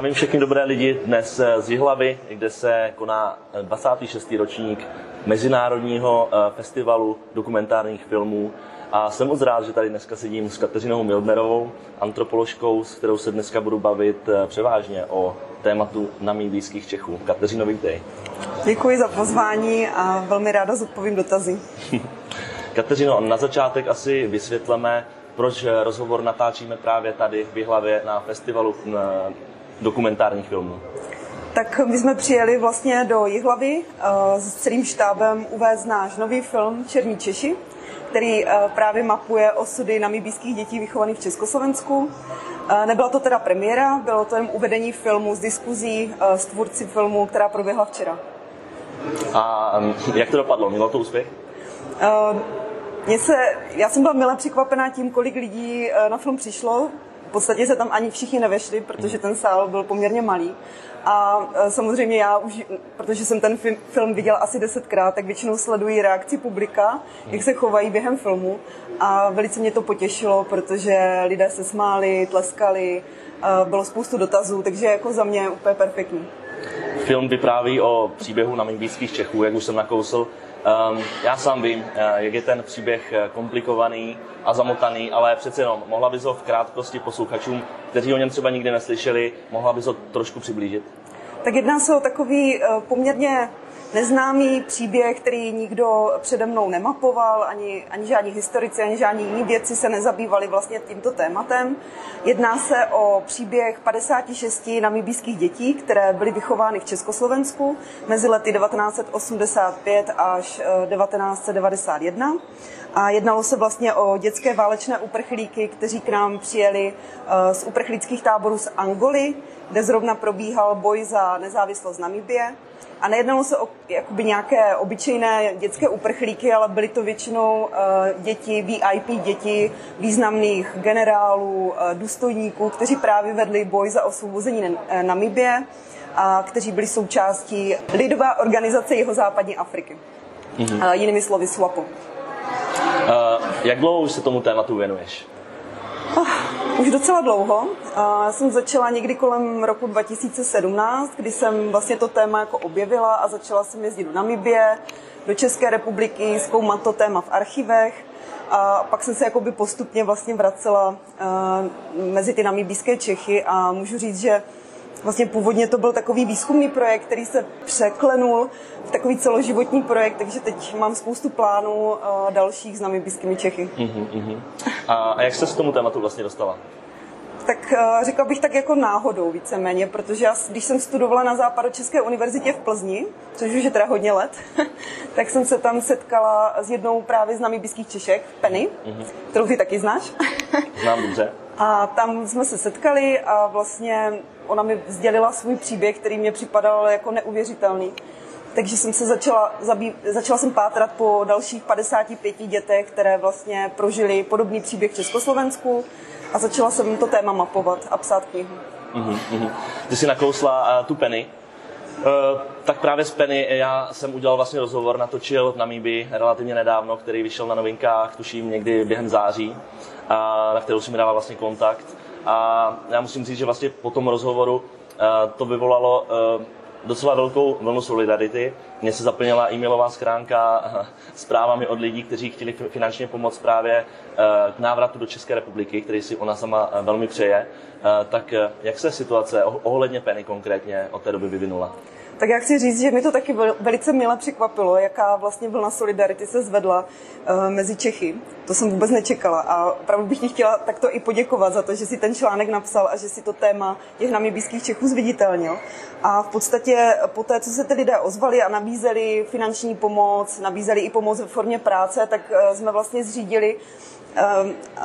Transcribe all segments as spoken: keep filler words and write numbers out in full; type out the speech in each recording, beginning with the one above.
Zdravím všechny dobré lidi dnes z Jihlavy, kde se koná dvacátý šestý ročník Mezinárodního festivalu dokumentárních filmů. A jsem moc rád, že tady dneska sedím s Kateřinou Mildnerovou, antropoložkou, s kterou se dneska budu bavit převážně o tématu namibijských Čechů. Kateřino, vítej. Děkuji za pozvání a velmi ráda zodpovím dotazy. Kateřino, na začátek asi vysvětleme, proč rozhovor natáčíme právě tady v Jihlavě na festivalu dokumentárních filmů. Tak my jsme přijeli vlastně do Jihlavy s celým štábem uvést náš nový film Černí Češi, který právě mapuje osudy namibijských dětí vychovaných v Československu. Nebyla to teda premiéra, bylo to jen uvedení filmu s diskuzí s tvůrci filmu, která proběhla včera. A jak to dopadlo? Mělo to úspěch? Mě se, já jsem byla mile překvapená tím, kolik lidí na film přišlo. V podstatě se tam ani všichni nevešli, protože ten sál byl poměrně malý. A samozřejmě já už, protože jsem ten film viděla asi desetkrát, tak většinou sleduji reakci publika, jak se chovají během filmu. A velice mě to potěšilo, protože lidé se smáli, tleskali, bylo spoustu dotazů, takže jako za mě úplně perfektní. Film vypráví o příběhu namibijských Čechů, jak už jsem nakousl. Já sám vím, jak je ten příběh komplikovaný a zamotaný, ale přece jenom, mohla bys ho v krátkosti posluchačům, kteří o něm třeba nikdy neslyšeli, mohla bys ho trošku přiblížit? Tak jedná se o takový poměrně neznámý příběh, který nikdo přede mnou nemapoval, ani, ani žádní historici, ani žádní jiní vědci se nezabývali vlastně tímto tématem. Jedná se o příběh padesáti šesti namibijských dětí, které byly vychovány v Československu mezi lety devatenáct set osmdesát pět až devatenáct set devadesát jedna. A jednalo se vlastně o dětské válečné uprchlíky, kteří k nám přijeli z uprchlických táborů z Angoly, kde zrovna probíhal boj za nezávislost Namibie. A nejednalo se o jakoby nějaké obyčejné dětské uprchlíky, ale byly to většinou děti, V I P děti významných generálů, důstojníků, kteří právě vedli boj za osvobození Namibie a kteří byli součástí lidové organizace Jihozápadní Afriky. Mm-hmm. Jinými slovy SWAPO. Uh, jak dlouho už se tomu tématu věnuješ? Oh, už docela dlouho. Uh, jsem začala někdy kolem roku dva tisíce sedmnáct, kdy jsem vlastně to téma jako objevila a začala jsem jezdit do Namibie, do České republiky, zkoumat to téma v archivech. A pak jsem se jakoby postupně vlastně vracela uh, mezi ty namibijské Čechy a můžu říct, že vlastně původně to byl takový výzkumný projekt, který se překlenul v takový celoživotní projekt, takže teď mám spoustu plánů dalších s namibijskými Čechy. Uhum, uhum. A jak jste se k tomu tématu vlastně dostala? Tak řekla bych tak jako náhodou víceméně, protože já, když jsem studovala na Západočeské univerzitě v Plzni, což už je teda hodně let, tak jsem se tam setkala s jednou právě z namibijských Češek, Penny, uhum. kterou ty taky znáš. Znám dobře. A tam jsme se setkali a vlastně ona mi sdělila svůj příběh, který mě připadal jako neuvěřitelný. Takže jsem se začala, zabý... začala jsem pátrat po dalších padesáti pěti dětech, které vlastně prožili podobný příběh v Československu a začala jsem to téma mapovat a psát knihu. Uhum, uhum. Ty jsi nakousla uh, tu Penny. Uh, tak právě z Penny já jsem udělal vlastně rozhovor, natočil v Namibii relativně nedávno, který vyšel na Novinkách, tuším někdy během září, uh, na kterou jsem mi dával vlastně kontakt. A já musím říct, že vlastně po tom rozhovoru uh, to vyvolalo uh, docela velkou vlnu solidarity. Mně se zaplnila e-mailová schránka uh, zprávami od lidí, kteří chtěli finančně pomoct právě uh, k návratu do České republiky, který si ona sama uh, velmi přeje. Uh, tak uh, jak se situace ohledně Penny konkrétně od té doby vyvinula? Tak já chci říct, že mi to taky velice mile překvapilo, jaká vlastně vlna solidarity se zvedla uh, mezi Čechy. To jsem vůbec nečekala a opravdu bych ti chtěla takto i poděkovat za to, že si ten článek napsal a že si to téma těch namibijských Čechů zviditelnil. A v podstatě po té, co se ty lidé ozvali a nabízeli finanční pomoc, nabízeli i pomoc ve formě práce, tak uh, jsme vlastně zřídili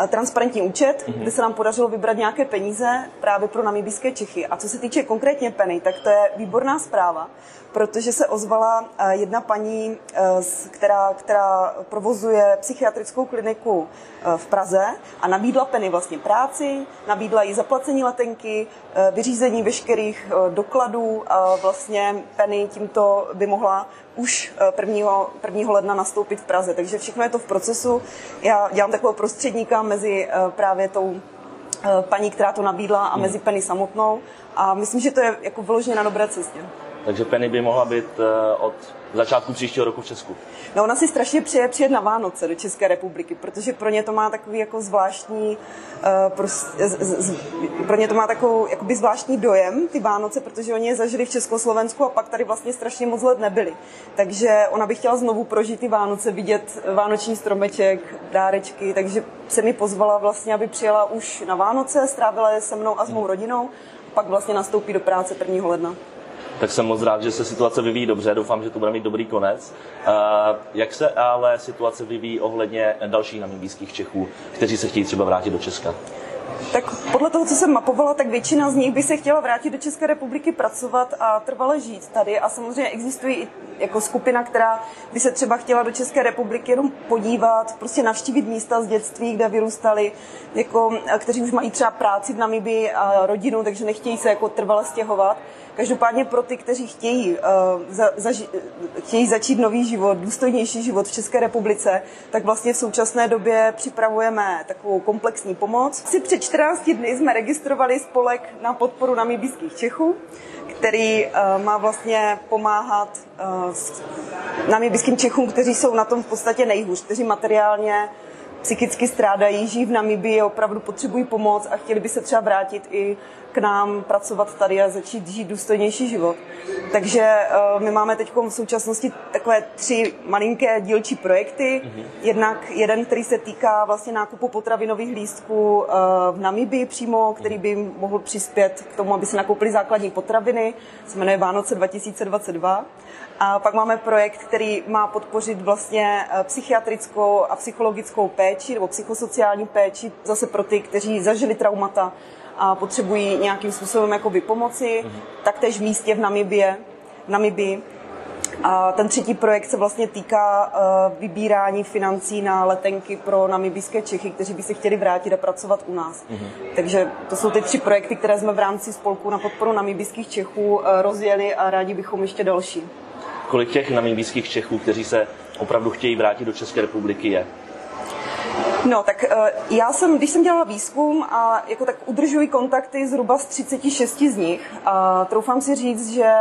transparentní účet, mm-hmm. kde se nám podařilo vybrat nějaké peníze právě pro namibijské Čechy. A co se týče konkrétně Penny, tak to je výborná zpráva, protože se ozvala jedna paní, která, která provozuje psychiatrickou kliniku v Praze a nabídla Penny vlastně práci, nabídla jí zaplacení letenky, vyřízení veškerých dokladů a vlastně Penny tímto by mohla už prvního ledna nastoupit v Praze. Takže všechno je to v procesu. Já dělám takového prostředníka mezi právě tou paní, která to nabídla, a mezi Penny samotnou. A myslím, že to je jako vyloženě na dobré cestě. Takže Penny by mohla být od začátku příštího roku v Česku. No, ona si strašně přeje přijet na Vánoce do České republiky, protože pro ně to má takový jako zvláštní, uh, prostě, z, z, pro ně to má takovou jakoby zvláštní dojem, ty Vánoce, protože oni je zažili v Československu a pak tady vlastně strašně moc let nebyli. Takže ona by chtěla znovu prožít ty Vánoce, vidět vánoční stromeček, dárečky, takže se mi pozvala vlastně, aby přijela už na Vánoce, strávila je se mnou a s mou rodinou, pak vlastně nastoupí do práce prvního ledna. Tak jsem moc rád, že se situace vyvíjí dobře, doufám, že to bude mít dobrý konec. Jak se ale situace vyvíjí ohledně dalších namibijských Čechů, kteří se chtějí třeba vrátit do Česka? Tak podle toho, co jsem mapovala, tak většina z nich by se chtěla vrátit do České republiky pracovat a trvale žít tady. A samozřejmě existuje i jako skupina, která by se třeba chtěla do České republiky jenom podívat, prostě navštívit místa z dětství, kde vyrůstali, jako, kteří už mají třeba práci v Namibii a rodinu, takže nechtějí se jako trvale stěhovat. Každopádně pro ty, kteří chtějí, uh, za, zaži, chtějí začít nový život, důstojnější život v České republice, tak vlastně v současné době připravujeme takovou komplexní pomoc. Asi před čtrnácti dny jsme registrovali spolek na podporu namibijských Čechů, který uh, má vlastně pomáhat uh, namibijským Čechům, kteří jsou na tom v podstatě nejhůř, kteří materiálně, psychicky strádají, žijí v Namibii, opravdu potřebují pomoc a chtěli by se třeba vrátit i k nám, pracovat tady a začít žít důstojnější život. Takže uh, my máme teď v současnosti takové tři malinké dílčí projekty. Jednak jeden, který se týká vlastně nákupu potravinových lístků uh, v Namibii přímo, který by mohl přispět k tomu, aby se nakoupili základní potraviny. Se jmenuje Vánoce dva tisíce dvacet dva. A pak máme projekt, který má podpořit vlastně psychiatrickou a psychologickou péči nebo psychosociální péči zase pro ty, kteří zažili traumata a potřebují nějakým způsobem jakoby pomoci, mm-hmm. taktéž v místě v Namibie, v Namibii. A ten třetí projekt se vlastně týká uh, vybírání financí na letenky pro namibijské Čechy, kteří by se chtěli vrátit a pracovat u nás. Mm-hmm. Takže to jsou ty tři projekty, které jsme v rámci spolku na podporu namibijských Čechů uh, rozjeli a rádi bychom ještě další. Kolik těch namibijských Čechů, kteří se opravdu chtějí vrátit do České republiky, je? No, tak já jsem, když jsem dělala výzkum, a jako tak udržuji kontakty zhruba z třiceti šesti z nich a troufám si říct, že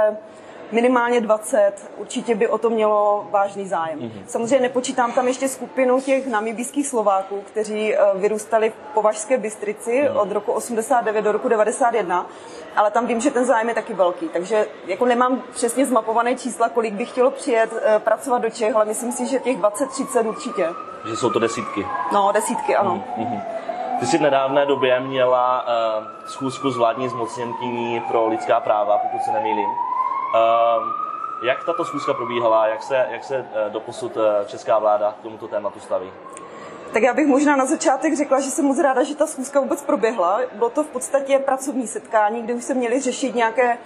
minimálně dvacet určitě by o to mělo vážný zájem. Mm-hmm. Samozřejmě nepočítám tam ještě skupinu těch namibijských Slováků, kteří vyrůstali v Považské Bystrici mm-hmm. od roku osmdesát devět do roku devadesát jedna, ale tam vím, že ten zájem je taky velký. Takže jako nemám přesně zmapované čísla, kolik by chtělo přijet pracovat do Čech, ale myslím si, že těch dvacet třicet určitě. Že jsou to desítky. No, desítky, ano. Mm-hmm. Ty jsi v nedávné době měla uh, schůzku s vládní zmocněnkyní pro lidská práva, pokud se nemýlím. Uh, jak tato schůzka probíhala, jak se, jak se uh, doposud uh, česká vláda k tomuto tématu staví? Tak já bych možná na začátek řekla, že jsem moc ráda, že ta schůzka vůbec proběhla. Bylo to v podstatě pracovní setkání, kde už se měli řešit nějaké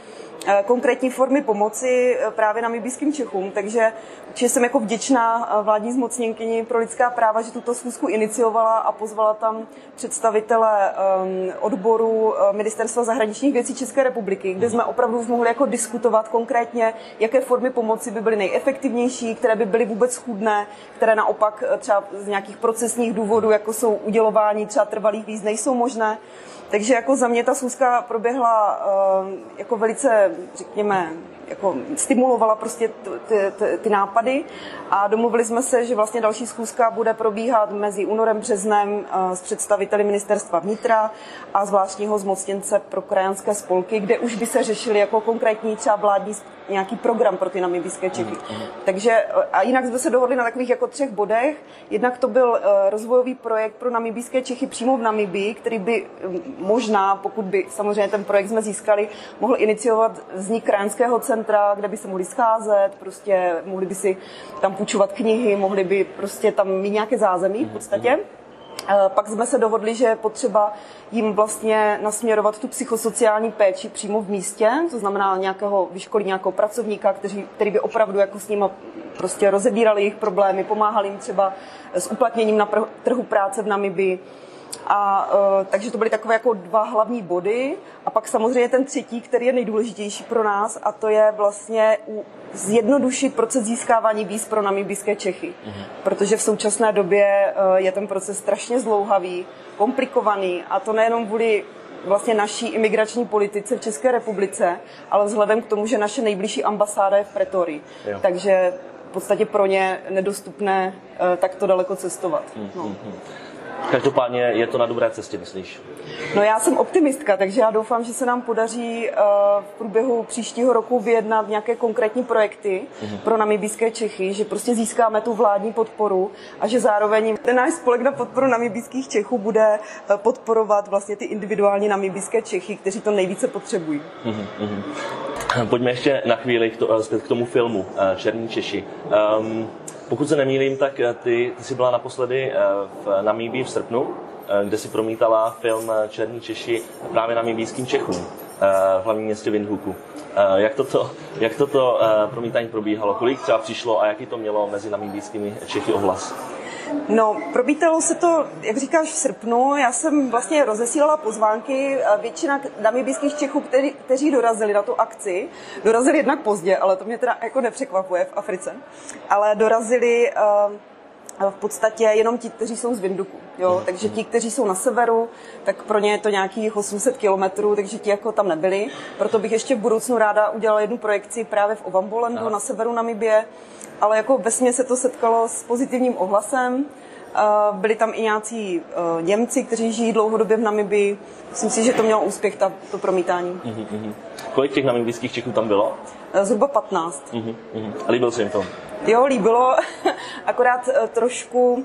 konkrétní formy pomoci právě namibijským Čechům, takže určitě jsem jako vděčná vládní zmocněnkyni pro lidská práva, že tuto schůzku iniciovala a pozvala tam představitele odboru Ministerstva zahraničních věcí České republiky, kde jsme opravdu už mohli jako diskutovat konkrétně, jaké formy pomoci by byly nejefektivnější, které by byly vůbec chudné, které naopak třeba z nějakých procesních důvodů, jako jsou udělování třeba trvalých víz, nejsou možné. Takže jako za mě ta schůzka proběhla jako velice, řekněme, jako stimulovala prostě ty, ty, ty nápady a domluvili jsme se, že vlastně další schůzka bude probíhat mezi únorem, březnem s představiteli Ministerstva vnitra a zvláštního zmocněnce pro krajanské spolky, kde už by se řešili jako konkrétní třeba vládní nějaký program pro ty namibijské Čechy. Takže a jinak jsme se dohodli na takových jako třech bodech. Jednak to byl rozvojový projekt pro namibijské Čechy přímo v Namibii, který by možná, pokud by samozřejmě ten projekt jsme získali, mohl iniciovat vznik krajanského centra, kde by se mohli scházet, prostě mohli by si tam půjčovat knihy, mohli by prostě tam mít nějaké zázemí v podstatě. Pak jsme se dohodli, že je potřeba jim vlastně nasměrovat tu psychosociální péči přímo v místě, to znamená nějakého vyškolí nějakého pracovníka, který, který by opravdu jako s nimi prostě rozebíral jejich problémy, pomáhal jim třeba s uplatněním na trhu práce v Namibii. A, uh, takže to byly takové jako dva hlavní body a pak samozřejmě ten třetí, který je nejdůležitější pro nás, a to je vlastně zjednodušit proces získávání víz pro namibijské Čechy, mm-hmm. protože v současné době uh, je ten proces strašně zdlouhavý, komplikovaný, a to nejenom kvůli vlastně naší imigrační politice v České republice, ale vzhledem k tomu, že naše nejbližší ambasáda je v Pretorii, jo. takže v podstatě pro ně nedostupné uh, takto daleko cestovat. Mm-hmm. No. Každopádně je to na dobré cestě, myslíš? No já jsem optimistka, takže já doufám, že se nám podaří v průběhu příštího roku vyjednat nějaké konkrétní projekty mm-hmm. pro namibijské Čechy, že prostě získáme tu vládní podporu a že zároveň ten náš spolek na podporu namibijských Čechů bude podporovat vlastně ty individuální namibijské Čechy, kteří to nejvíce potřebují. Mm-hmm. Pojďme ještě na chvíli k tomu filmu Černí Češi. Um, Pokud se nemýlím, tak ty, ty jsi byla naposledy v Namibii v srpnu, kde si promítala film Černí Češi právě namibijským Čechům v hlavním městě Windhoeku. Jak toto, jak toto promítání probíhalo? Kolik třeba přišlo a jaký to mělo mezi namibijskými Čechy ohlas? No, probítalo se to, jak říkáš, v srpnu. Já jsem vlastně rozesílala pozvánky. Většina namibijských Čechů, který, kteří dorazili na tu akci, dorazili jednak pozdě, ale to mě teda jako nepřekvapuje v Africe, ale dorazili uh, v podstatě jenom ti, kteří jsou z Windhoeku. Jo? Takže ti, kteří jsou na severu, tak pro ně je to nějakých osm set kilometrů, takže ti jako tam nebyli. Proto bych ještě v budoucnu ráda udělala jednu projekci právě v Ovambolandu no. na severu Namibie. Ale jako vesměs se to setkalo s pozitivním ohlasem. Byli tam i nějací Němci, kteří žijí dlouhodobě v Namibii. Myslím si, že to mělo úspěch, ta, to promítání. Mm-hmm, mm-hmm. Kolik těch namibijských Čechů tam bylo? Zhruba patnáct. Mm-hmm, mm-hmm. A líbil se jim to? Jo, líbilo. Akorát trošku um,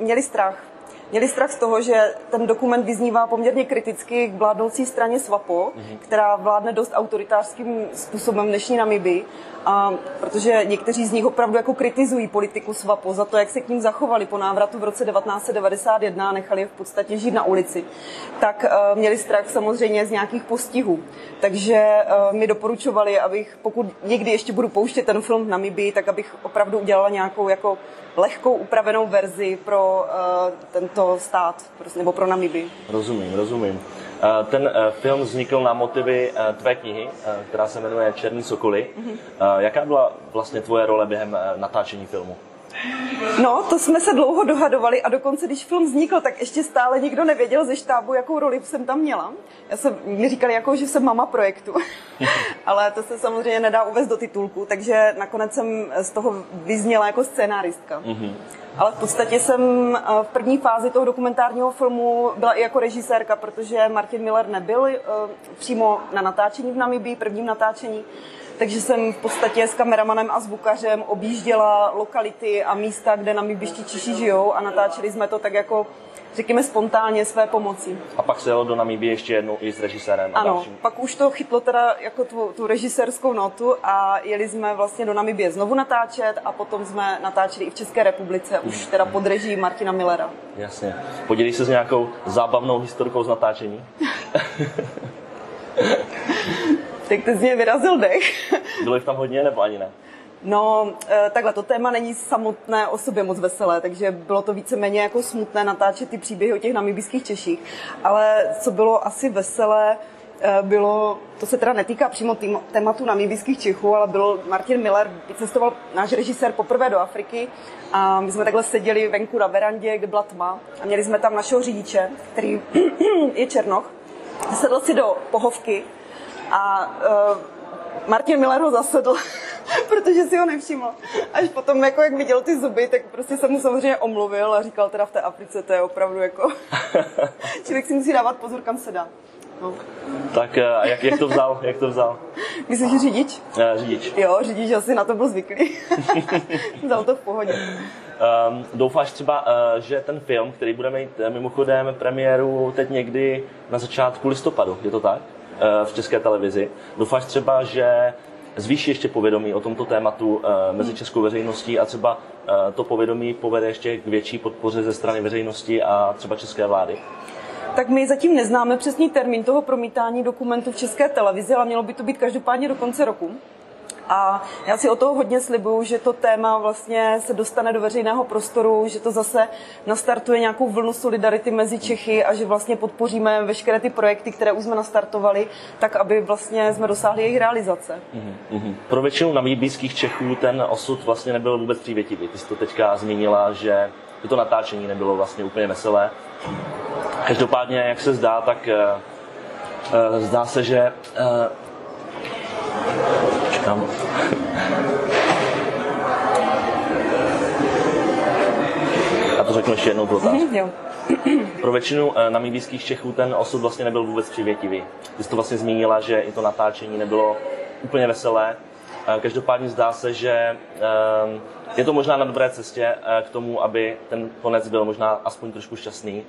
měli strach. Měli strach z toho, že ten dokument vyznívá poměrně kriticky k vládnoucí straně SWAPO, mm-hmm. která vládne dost autoritářským způsobem dnešní Namibii, a protože někteří z nich opravdu jako kritizují politiku SWAPO za to, jak se k ním zachovali po návratu v roce devatenáct set devadesát jedna a nechali je v podstatě žít na ulici, tak uh, měli strach samozřejmě z nějakých postihů. Takže uh, mi doporučovali, abych, pokud někdy ještě budu pouštět ten film v Namibii, tak abych opravdu udělala nějakou jako lehkou upravenou verzi pro uh, tento stát, nebo pro Namibii. Rozumím, rozumím. Ten film vznikl na motivy tvé knihy, která se jmenuje Černí sokoli. Mm-hmm. Jaká byla vlastně tvoje role během natáčení filmu? No, to jsme se dlouho dohadovali a dokonce, když film vznikl, tak ještě stále nikdo nevěděl ze štábu, jakou roli jsem tam měla. Já jsem, mi říkali, jako, že jsem mama projektu, ale to se samozřejmě nedá uvést do titulku, takže nakonec jsem z toho vyzněla jako scénáristka. Mm-hmm. Ale v podstatě jsem v první fázi toho dokumentárního filmu byla i jako režisérka, protože Martin Miller nebyl přímo na natáčení v Namibii, prvním natáčení. Takže jsem v podstatě s kameramanem a zvukařem objížděla lokality a místa, kde namibiští Češi žijou, a natáčeli jsme to tak jako, řekněme, spontánně své pomocí. A pak se jelo do Namibie ještě jednou i s režisérem. Ano, dalším. Pak už to chytlo teda jako tu, tu režisérskou notu a jeli jsme vlastně do Namibie znovu natáčet a potom jsme natáčeli i v České republice, už teda pod režií Martina Millera. Jasně. Podělíš se s nějakou zábavnou historkou z natáčení? Tak to z mě vyrazil dech. Bylo jich tam hodně, nebo ani ne? No, takhle, to téma není samotné o sobě moc veselé, takže bylo to víceméně jako smutné natáčet ty příběhy o těch namibijských Češích. Ale co bylo asi veselé, bylo, to se teda netýká přímo tým, tématu namibijských Čechů, ale byl Martin Miller, vycestoval náš režisér poprvé do Afriky a my jsme takhle seděli venku na verandě, kde byla tma a měli jsme tam našeho řidiče, který je Černoch, sedl si do pohovky a uh, Martin Miller ho zasedl, protože si ho nevšiml. Až potom, jako jak viděl ty zuby, tak prostě se mu samozřejmě omluvil a říkal, teda v té Africe to je opravdu jako... Člověk si musí dávat pozor, kam se dá. No. Tak uh, jak, jak to vzal? Jak to vzal? Myslíš, že řidič? Uh, řidič. Jo, řidič asi na to byl zvyklý. Vzal to v pohodě. Um, doufáš třeba, uh, že ten film, který bude mít mimochodem premiéru teď někdy na začátku listopadu, je to tak? V České televizi. Doufáš třeba, že zvýší ještě povědomí o tomto tématu mezi českou veřejností a třeba to povědomí povede ještě k větší podpoře ze strany veřejnosti a třeba české vlády? Tak my zatím neznáme přesný termín toho promítání dokumentu v České televizi, ale mělo by to být každopádně do konce roku. A já si o toho hodně slibuju, že to téma vlastně se dostane do veřejného prostoru, že to zase nastartuje nějakou vlnu solidarity mezi Čechy a že vlastně podpoříme veškeré ty projekty, které už jsme nastartovali, tak aby vlastně jsme dosáhli jejich realizace. Mm-hmm. Pro většinu namíbijských Čechů ten osud vlastně nebyl vůbec přívětivý. Ty jsi to teďka zmínila, že to natáčení nebylo vlastně úplně veselé. Každopádně, jak se zdá, tak uh, zdá se, že... Uh, čekám. Já to řeknu ještě jednou pro otázku. Pro většinu namibijských Čechů ten osud vlastně nebyl vůbec přivětivý. Ty jsi to vlastně zmínila, že i to natáčení nebylo úplně veselé. Každopádně zdá se, že je to možná na dobré cestě k tomu, aby ten konec byl možná aspoň trošku šťastný.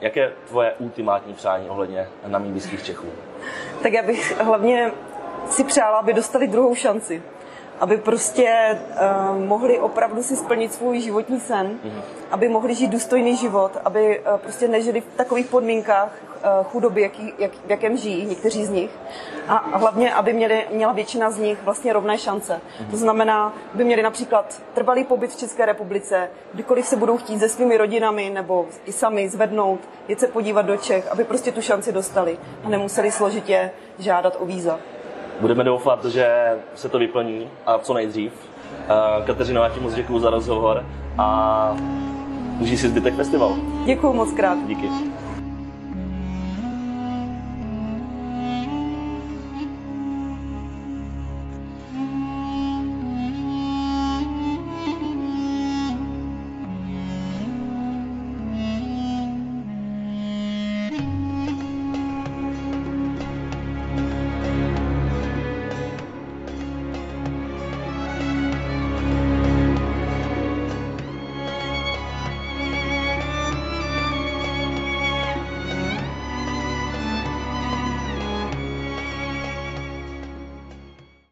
Jaké je tvoje ultimátní přání ohledně namibijských Čechů? Tak já bych hlavně si přála, aby dostali druhou šanci. Aby prostě uh, mohli opravdu si splnit svůj životní sen, mm-hmm. aby mohli žít důstojný život, aby uh, prostě nežili v takových podmínkách uh, chudoby, jaký, jak, v jakém žijí někteří z nich. A, a hlavně, aby měli, měla většina z nich vlastně rovné šance. Mm-hmm. To znamená, aby měli například trvalý pobyt v České republice, kdykoliv se budou chtít se svými rodinami nebo i sami zvednout, jít se podívat do Čech, aby prostě tu šanci dostali a nemuseli složitě žádat o víza. Budeme doufat, že se to vyplní a co nejdřív. Kateřino, já ti moc děkuju za rozhovor a užij si zbytek festivalu. Děkuju moc krát. Díky.